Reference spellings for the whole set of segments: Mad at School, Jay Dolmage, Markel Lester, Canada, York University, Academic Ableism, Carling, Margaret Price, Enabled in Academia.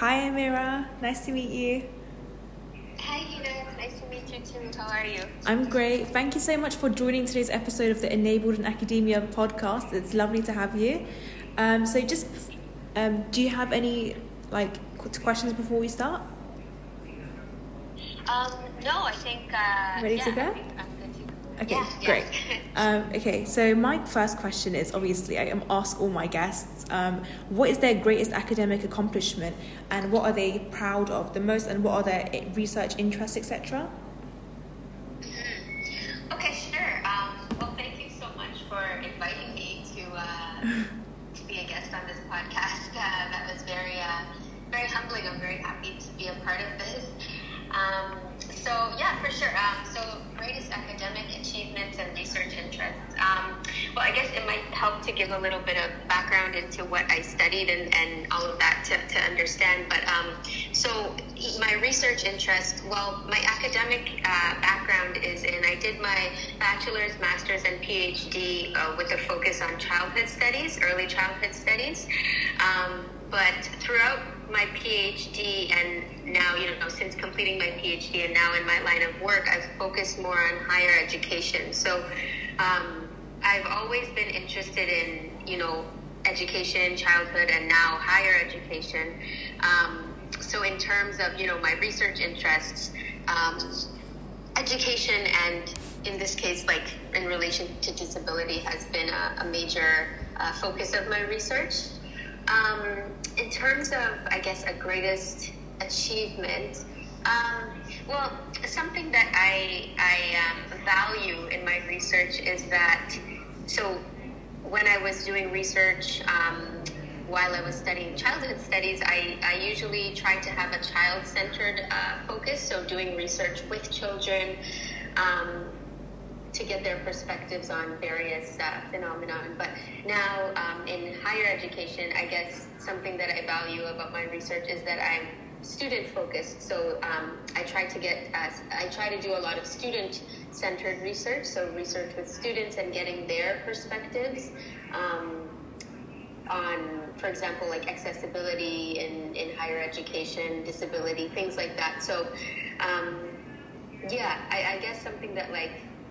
Hi, Amira. Nice to meet you. Hi, Gina. Nice to meet you too. How are you? I'm great. Thank you so much for joining today's episode of the Enabled in Academia podcast. It's lovely to have you. So do you have any questions before we start? No, I think... ready to go? Okay, yeah, great. Yeah. So my first question is, obviously, I ask all my guests, what is their greatest academic accomplishment, and what are they proud of the most, and what are their research interests, etc.? Mm-hmm. Okay, sure. Well, thank you so much for inviting me to be a guest on this podcast. That was very, very humbling. I'm very happy to be a part of this. So yeah, for sure. So greatest academic achievements and research interests. Well, I guess it might help to give a little bit of background into what I studied and all of that to understand. But so my research interest, well, my academic background is in, I did my bachelor's, master's, and PhD with a focus on childhood studies, early childhood studies. But throughout my PhD and now, since completing my PhD and now in my line of work, I've focused more on higher education. So I've always been interested in, education, childhood, and now higher education. So in terms of, my research interests, education and in this case, in relation to disability has been a major focus of my research. In terms of, I guess, a greatest achievement, well, something that I value in my research is that, so when I was doing research while I was studying childhood studies, I usually tried to have a child-centered focus, so doing research with children to get their perspectives on various phenomenon. But now in higher education, I guess something that I value about my research is that I'm student focused. So I try to do a lot of student centered research. So research with students and getting their perspectives on, for example, accessibility in higher education, disability, things like that. So I guess something that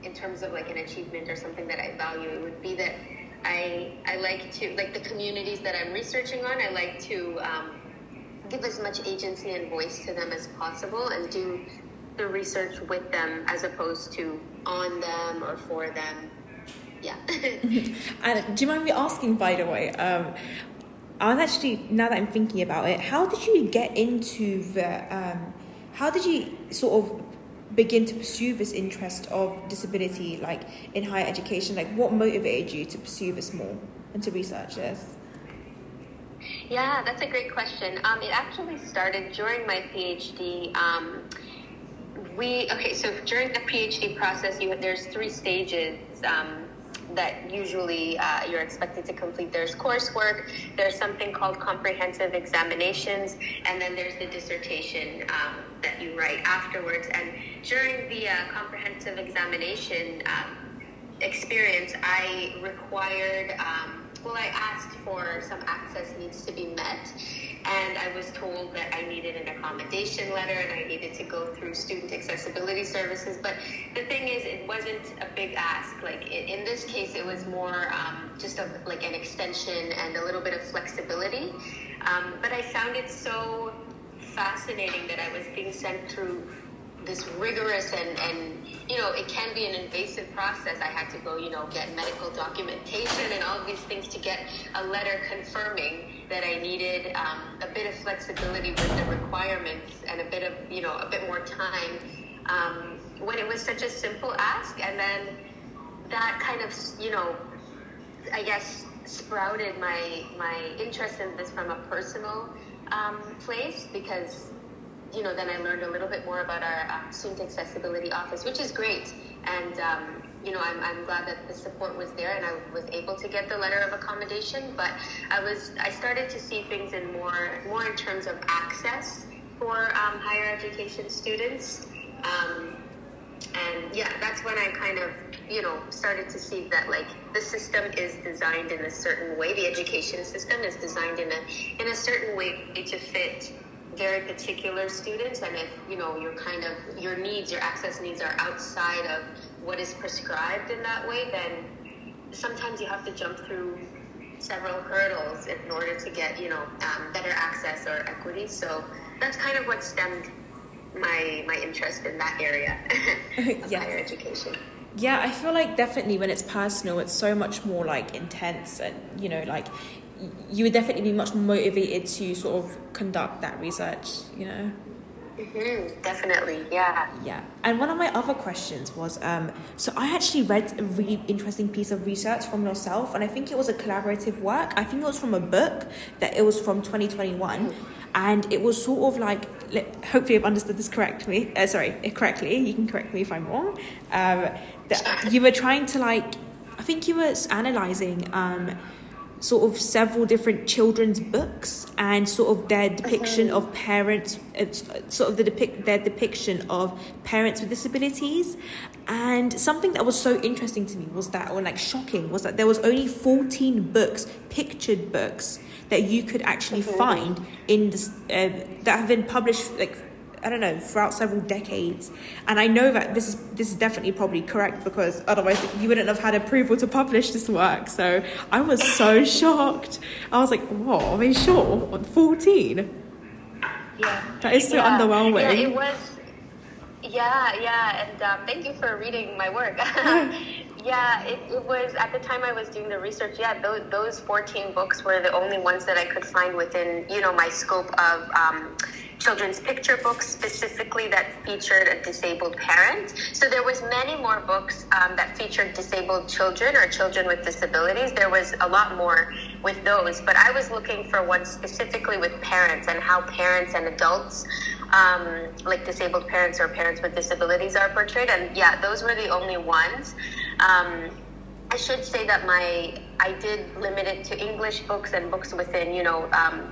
in terms of an achievement or something that I value, it would be that I like to, the communities that I'm researching on, I like to give as much agency and voice to them as possible and do the research with them as opposed to on them or for them. Yeah. And do you mind me asking, by the way, now that I'm thinking about it, how did you get into the, how did you sort of begin to pursue this interest of disability in higher education? What motivated you to pursue this more and to research this? Yeah, that's a great question. It actually started during my PhD. So during the PhD process, there's three stages that usually you're expected to complete. There's coursework, there's something called comprehensive examinations, and then there's the dissertation that you write afterwards. And during the comprehensive examination experience, I required, I asked for some access needs to be met, and I was told that I needed an accommodation letter and I needed to go through student accessibility services. But the thing is, it wasn't a big ask. In this case, it was more just an extension and a little bit of flexibility. But I found it so fascinating that I was being sent through this rigorous and it can be an invasive process. I had to go, get medical documentation and all of these things to get a letter confirming that I needed a bit of flexibility with the requirements and a bit of, a bit more time when it was such a simple ask. And then that kind of, I guess sprouted my interest in this from a personal place because then I learned a little bit more about our student accessibility office, which is great. And, I'm glad that the support was there and I was able to get the letter of accommodation. But I started to see things in more in terms of access for higher education students. And yeah, that's when I kind of, started to see that the system is designed in a certain way. The education system is designed in a certain way to fit very particular students, and if you know your kind of your needs, your access needs are outside of what is prescribed in that way, then sometimes you have to jump through several hurdles in order to get better access or equity. So that's kind of what stemmed my interest in that area of higher education. Yeah, I feel like definitely when it's personal, it's so much more like intense, and you would definitely be much more motivated to sort of conduct that research, Mm-hmm, definitely, yeah. Yeah, and one of my other questions was, so I actually read a really interesting piece of research from yourself, and I think it was a collaborative work. I think it was from a book that it was from 2021, and it was sort of like, hopefully I've understood this correctly, you can correct me if I'm wrong, that you were trying to I think you were analysing sort of several different children's books and sort of their depiction of parents, their depiction of parents with disabilities. And something that was so interesting to me was that, or shocking, was that there was only 14 books, pictured books, that you could actually find in this, that have been published, throughout several decades. And I know that this is definitely probably correct, because otherwise you wouldn't have had approval to publish this work. So I was so shocked. I was like, whoa, are they sure on 14? Yeah. That is so underwhelming. Yeah, it was. Yeah. And thank you for reading my work. Yeah, it was, at the time I was doing the research, those 14 books were the only ones that I could find within, my scope of children's picture books specifically that featured a disabled parent. So there was many more books that featured disabled children or children with disabilities. There was a lot more with those, but I was looking for one specifically with parents and how parents and adults, disabled parents or parents with disabilities are portrayed. And yeah, those were the only ones. I should say that I did limit it to English books and books within,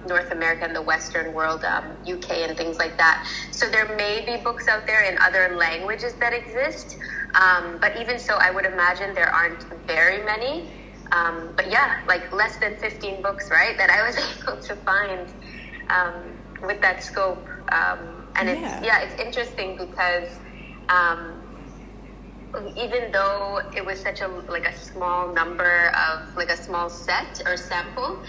North America and the Western world, UK and things like that. So there may be books out there in other languages that exist. But even so, I would imagine there aren't very many. But yeah, less than 15 books, right, that I was able to find with that scope. It's interesting because... even though it was such a small number of a small set or sample,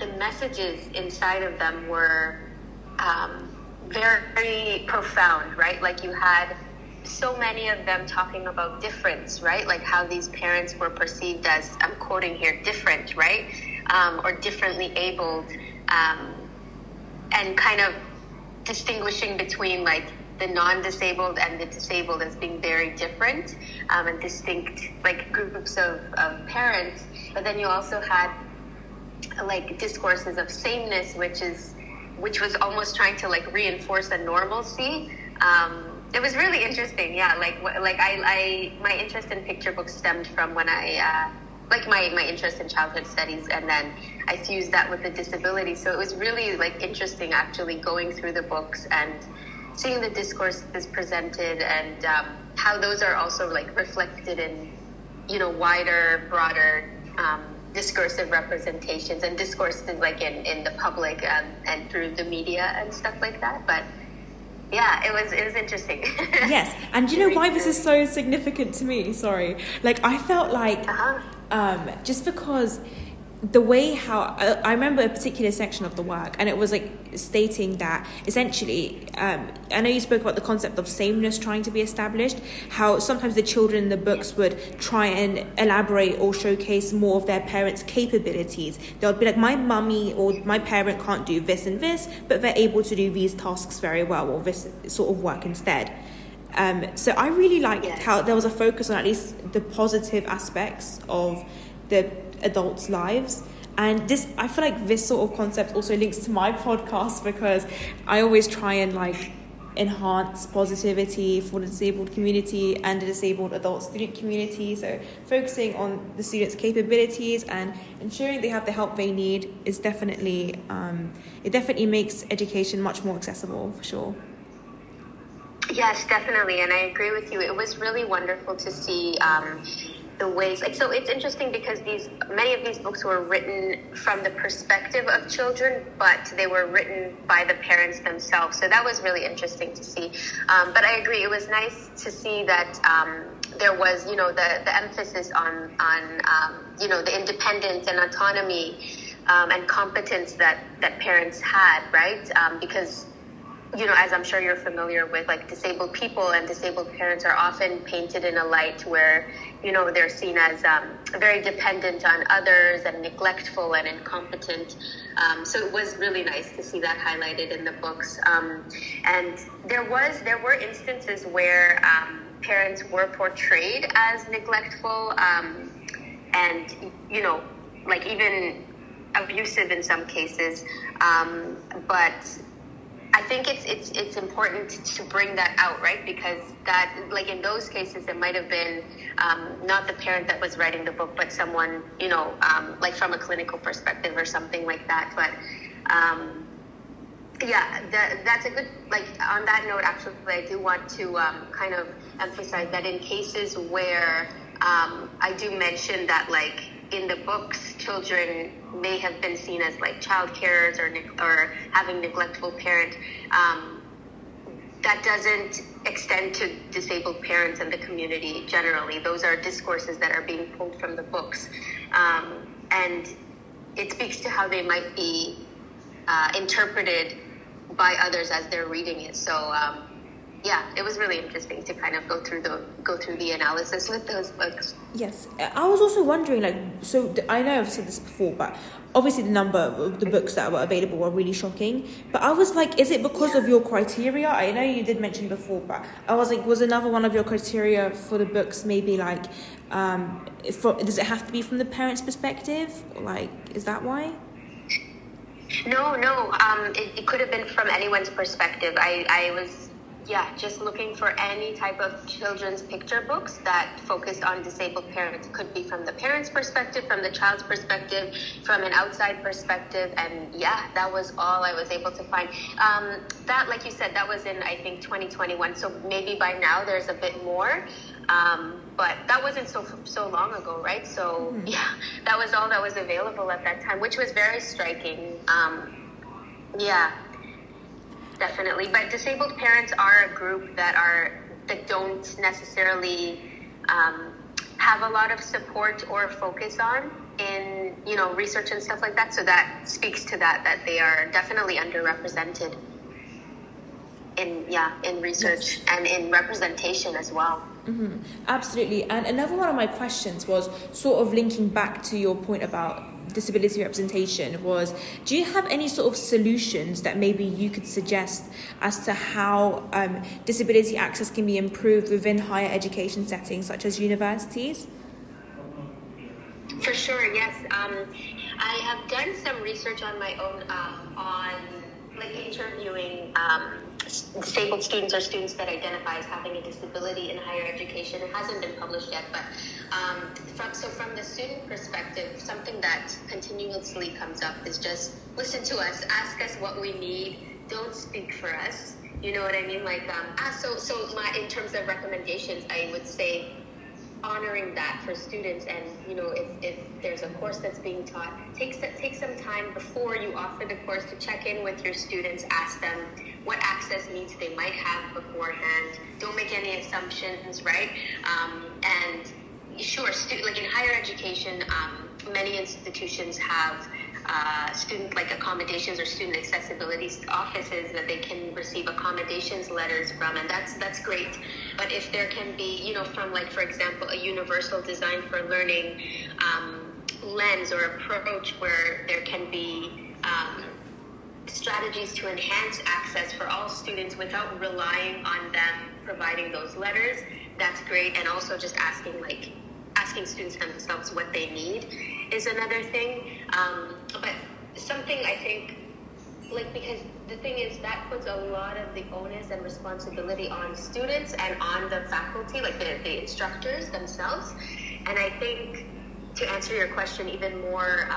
the messages inside of them were very profound, right? You had so many of them talking about difference, right? How these parents were perceived as, I'm quoting here, different, right? Or differently abled, and kind of distinguishing between the non-disabled and the disabled as being very different and distinct groups of parents. But then you also had discourses of sameness, which was almost trying to reinforce a normalcy. It was really interesting. Yeah, my interest in picture books stemmed from when I my interest in childhood studies, and then I fused that with the disability. So it was really interesting actually going through the books and seeing the discourse is presented, and how those are also reflected in, wider, broader discursive representations and discourses in the public and through the media and stuff like that. But yeah, it was interesting. Yes, and do you know why this is so significant to me? Sorry, I felt just because. The way how I remember a particular section of the work, and it was stating that essentially, I know you spoke about the concept of sameness trying to be established, how sometimes the children in the books would try and elaborate or showcase more of their parents' capabilities. They'll be my mummy or my parent can't do this and this, but they're able to do these tasks very well, or this sort of work instead. So I really liked how there was a focus on at least the positive aspects of the adults' lives, and this, I feel this sort of concept also links to my podcast, because I always try and enhance positivity for the disabled community and the disabled adult student community. So focusing on the students' capabilities and ensuring they have the help they need is definitely it makes education much more accessible, for sure. Yes, definitely, and I agree with you. It was really wonderful to see the ways, like, so it's interesting because many of these books were written from the perspective of children, but they were written by the parents themselves. So that was really interesting to see. But I agree, it was nice to see that there was, you know, the emphasis on you know, the independence and autonomy and competence that parents had, right? Because, you know, as I'm sure you're familiar with, like, disabled people and disabled parents are often painted in a light where, you know, they're seen as very dependent on others and neglectful and incompetent. So it was really nice to see that highlighted in the books. And there were instances where parents were portrayed as neglectful and, you know, like, even abusive in some cases. But I think it's important to bring that out, right? Because that, like, in those cases, it might have been not the parent that was writing the book, but someone, you know, like from a clinical perspective or something like that. But that's a good, like, on that note, actually, I do want to kind of emphasize that in cases where I do mention that, like, in the books, children may have been seen as, like, child carers or having neglectful parent. That doesn't extend to disabled parents and the community generally. Those are discourses that are being pulled from the books. And it speaks to how they might be interpreted by others as they're reading it. So, it was really interesting to kind of go through the analysis with those books. Yes, I was also wondering, like, so I know I've said this before, but obviously the number of the books that were available were really shocking. But I was like, is it because of your criteria? I know you did mention before, but I was like, was another one of your criteria for the books maybe like, does it have to be from the parents' perspective? Like, is that why? No. It could have been from anyone's perspective. I was. Yeah, just looking for any type of children's picture books that focus on disabled parents. It could be from the parent's perspective, from the child's perspective, from an outside perspective, and that was all I was able to find. That, like you said, that was in, I think, 2021, so maybe by now there's a bit more, but that wasn't so long ago, right? So, that was all that was available at that time, which was very striking, Definitely, but disabled parents are a group that don't necessarily have a lot of support or focus on in, you know, research and stuff like that. So that speaks to that they are definitely underrepresented in research and in representation as well. Mm-hmm. Absolutely. And another one of my questions was sort of linking back to your point about disability representation was, do you have any sort of solutions that maybe you could suggest as to how disability access can be improved within higher education settings such as universities? For sure, yes. I have done some research on my own on, like, interviewing disabled students or students that identify as having a disability in higher education. It hasn't been published yet, but from the student perspective, something that continuously comes up is just listen to us, ask us what we need, don't speak for us. You know what I mean? Like, in terms of recommendations, I would say honoring that for students, and, you know, if there's a course that's being taught, take some time before you offer the course to check in with your students, ask them what access needs they might have beforehand. Don't make any assumptions, right? And sure, like in higher education, many institutions have student, like, accommodations or student accessibility offices that they can receive accommodations letters from, and that's great. But if there can be, you know, from, like, for example, a universal design for learning lens or approach where there can be strategies to enhance access for all students without relying on them providing those letters, that's great. And also just asking students themselves what they need is another thing. But something I think, like, because the thing is that puts a lot of the onus and responsibility on students and on the faculty, like the instructors themselves. And I think, to answer your question even more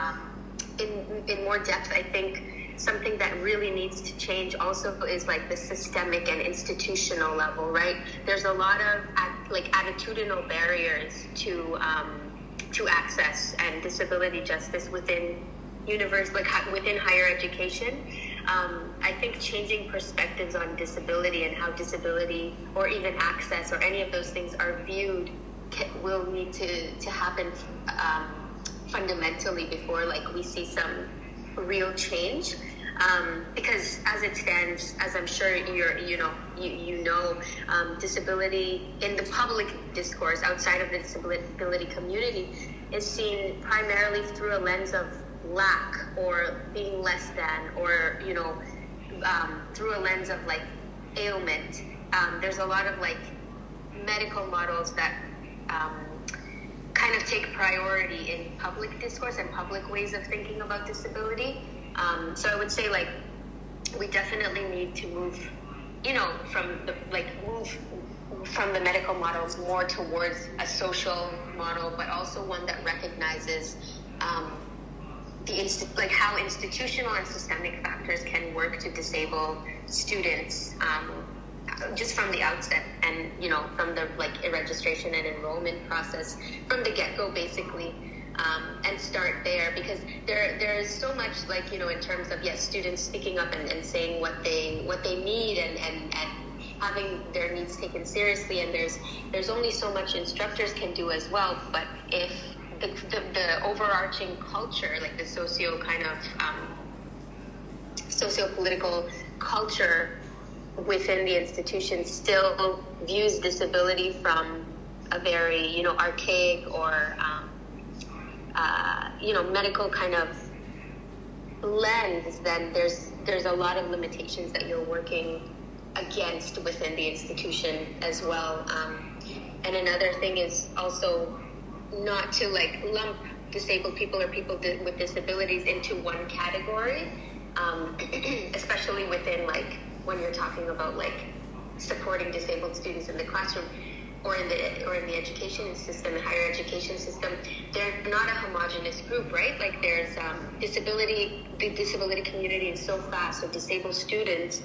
in more depth, I think something that really needs to change also is like the systemic and institutional level, right? There's a lot of like attitudinal barriers to access and disability justice within within higher education. I think changing perspectives on disability and how disability or even access or any of those things are viewed will need to happen fundamentally before like we see some real change. Because as it stands, as I'm sure disability in the public discourse outside of the disability community is seen primarily through a lens of lack or being less than, or through a lens of like ailment. There's a lot of like medical models that kind of take priority in public discourse and public ways of thinking about disability. So I would say like we definitely need to move, from the medical models more towards a social model, but also one that recognizes how institutional and systemic factors can work to disable students just from the outset, and from the like registration and enrollment process from the get-go basically, and start there, because there is so much like in terms of students speaking up and saying what they need and having their needs taken seriously, and there's only so much instructors can do as well. But if the overarching culture, like the socio-political culture within the institution, still views disability from a very archaic or medical kind of lens, then there's a lot of limitations that you're working against within the institution as well. And another thing is also not to like lump disabled people or people with disabilities into one category, especially within like when you're talking about like supporting disabled students in the classroom or in the education system, the higher education system. They're not a homogenous group, right? Like there's the disability community is so vast, so disabled students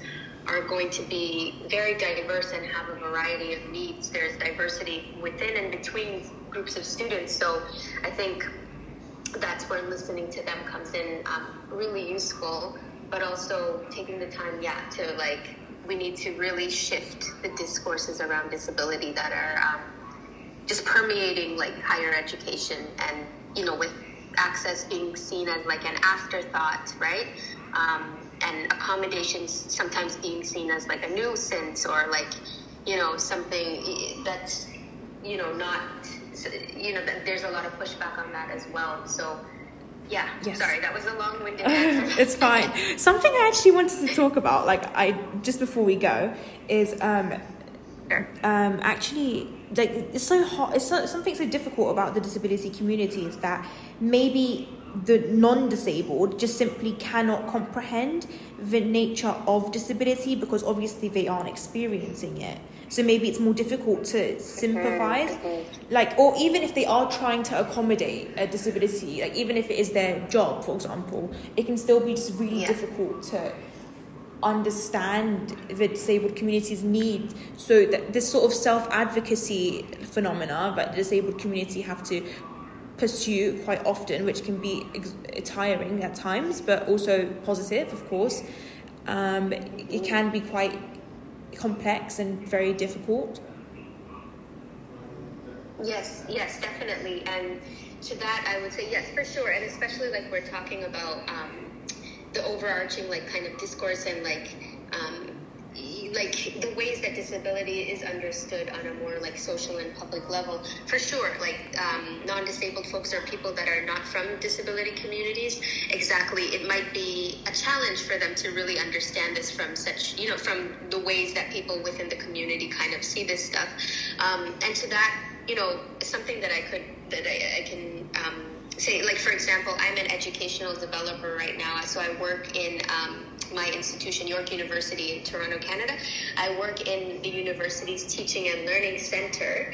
are going to be very diverse and have a variety of needs. There's diversity within and between groups of students. So I think that's where listening to them comes in really useful, but also taking the time, to like, we need to really shift the discourses around disability that are just permeating like higher education, and, with access being seen as like an afterthought, right? And accommodations sometimes being seen as like a nuisance or like, something that's, not, that there's a lot of pushback on that as well. So yes. Sorry, that was a long-winded answer. It's fine. Something I actually wanted to talk about, just before we go, is actually, like, it's so hot. It's something so difficult about the disability community is that maybe the non-disabled just simply cannot comprehend the nature of disability because obviously they aren't experiencing it. So maybe it's more difficult to sympathize, or even if they are trying to accommodate a disability, like even if it is their job, for example, it can still be just really difficult to understand the disabled community's needs. So that this sort of self-advocacy phenomena that the disabled community have to pursue quite often, which can be tiring at times, but also positive, of course. It can be quite complex and very difficult. Yes, definitely. And to that, I would say yes, for sure. And especially like we're talking about the overarching like kind of discourse and like the ways that disability is understood on a more like social and public level, for sure. Non-disabled folks or people that are not from disability communities, exactly, it might be a challenge for them to really understand this from such, from the ways that people within the community kind of see this stuff. And to that, something that I can say, like, for example, I'm an educational developer right now, so I work in my institution, York University in Toronto, Canada. I work in the university's teaching and learning center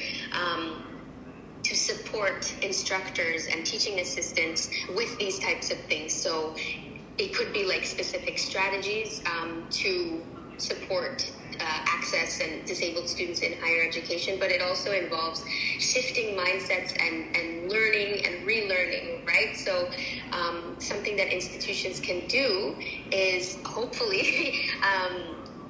to support instructors and teaching assistants with these types of things. So it could be like specific strategies to support access and disabled students in higher education, but it also involves shifting mindsets and learning and relearning, right? So something that institutions can do is hopefully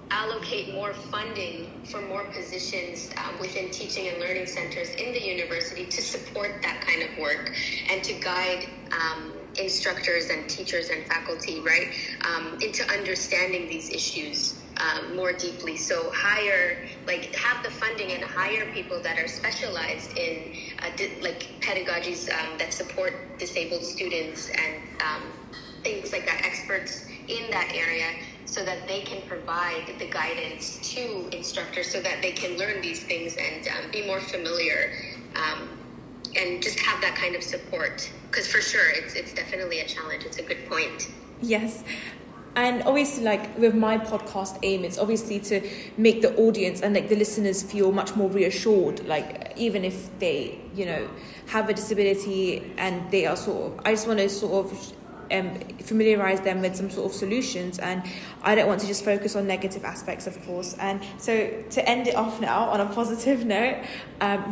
allocate more funding for more positions within teaching and learning centers in the university to support that kind of work and to guide instructors and teachers and faculty, right, into understanding these issues more deeply. So hire, like, have the funding and hire people that are specialized in like pedagogies that support disabled students and things like that, experts in that area, so that they can provide the guidance to instructors so that they can learn these things and be more familiar and just have that kind of support. Because for sure, it's definitely a challenge. It's a good point. Yes. And obviously, like with my podcast aim, it's obviously to make the audience and like the listeners feel much more reassured, like even if they, you know, have a disability and they are sort of, I just want to sort of familiarize them with some sort of solutions, and I don't want to just focus on negative aspects, of course. And so to end it off now on a positive note,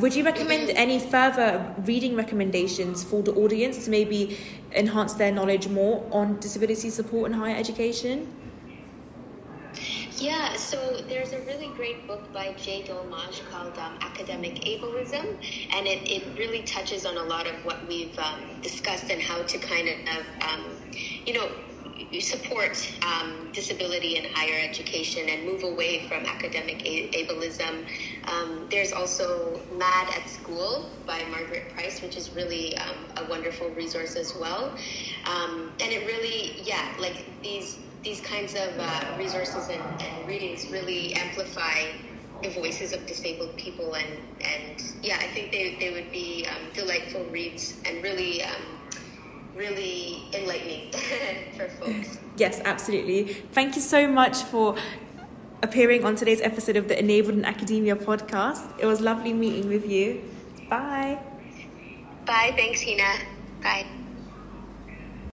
would you recommend any further reading recommendations for the audience to maybe enhance their knowledge more on disability support in higher education? Yeah, so there's a really great book by Jay Dolmage called Academic Ableism, and it really touches on a lot of what we've discussed and how to kind of, you know, support disability in higher education and move away from academic ableism. There's also Mad at School by Margaret Price, which is really a wonderful resource as well. And it really, yeah, like these kinds of resources and readings really amplify the voices of disabled people. And yeah, I think they would be delightful reads and really, really enlightening for folks. Yes, absolutely. Thank you so much for appearing on today's episode of the Enabled in Academia podcast. It was lovely meeting with you. Bye. Bye. Thanks, Hina. Bye.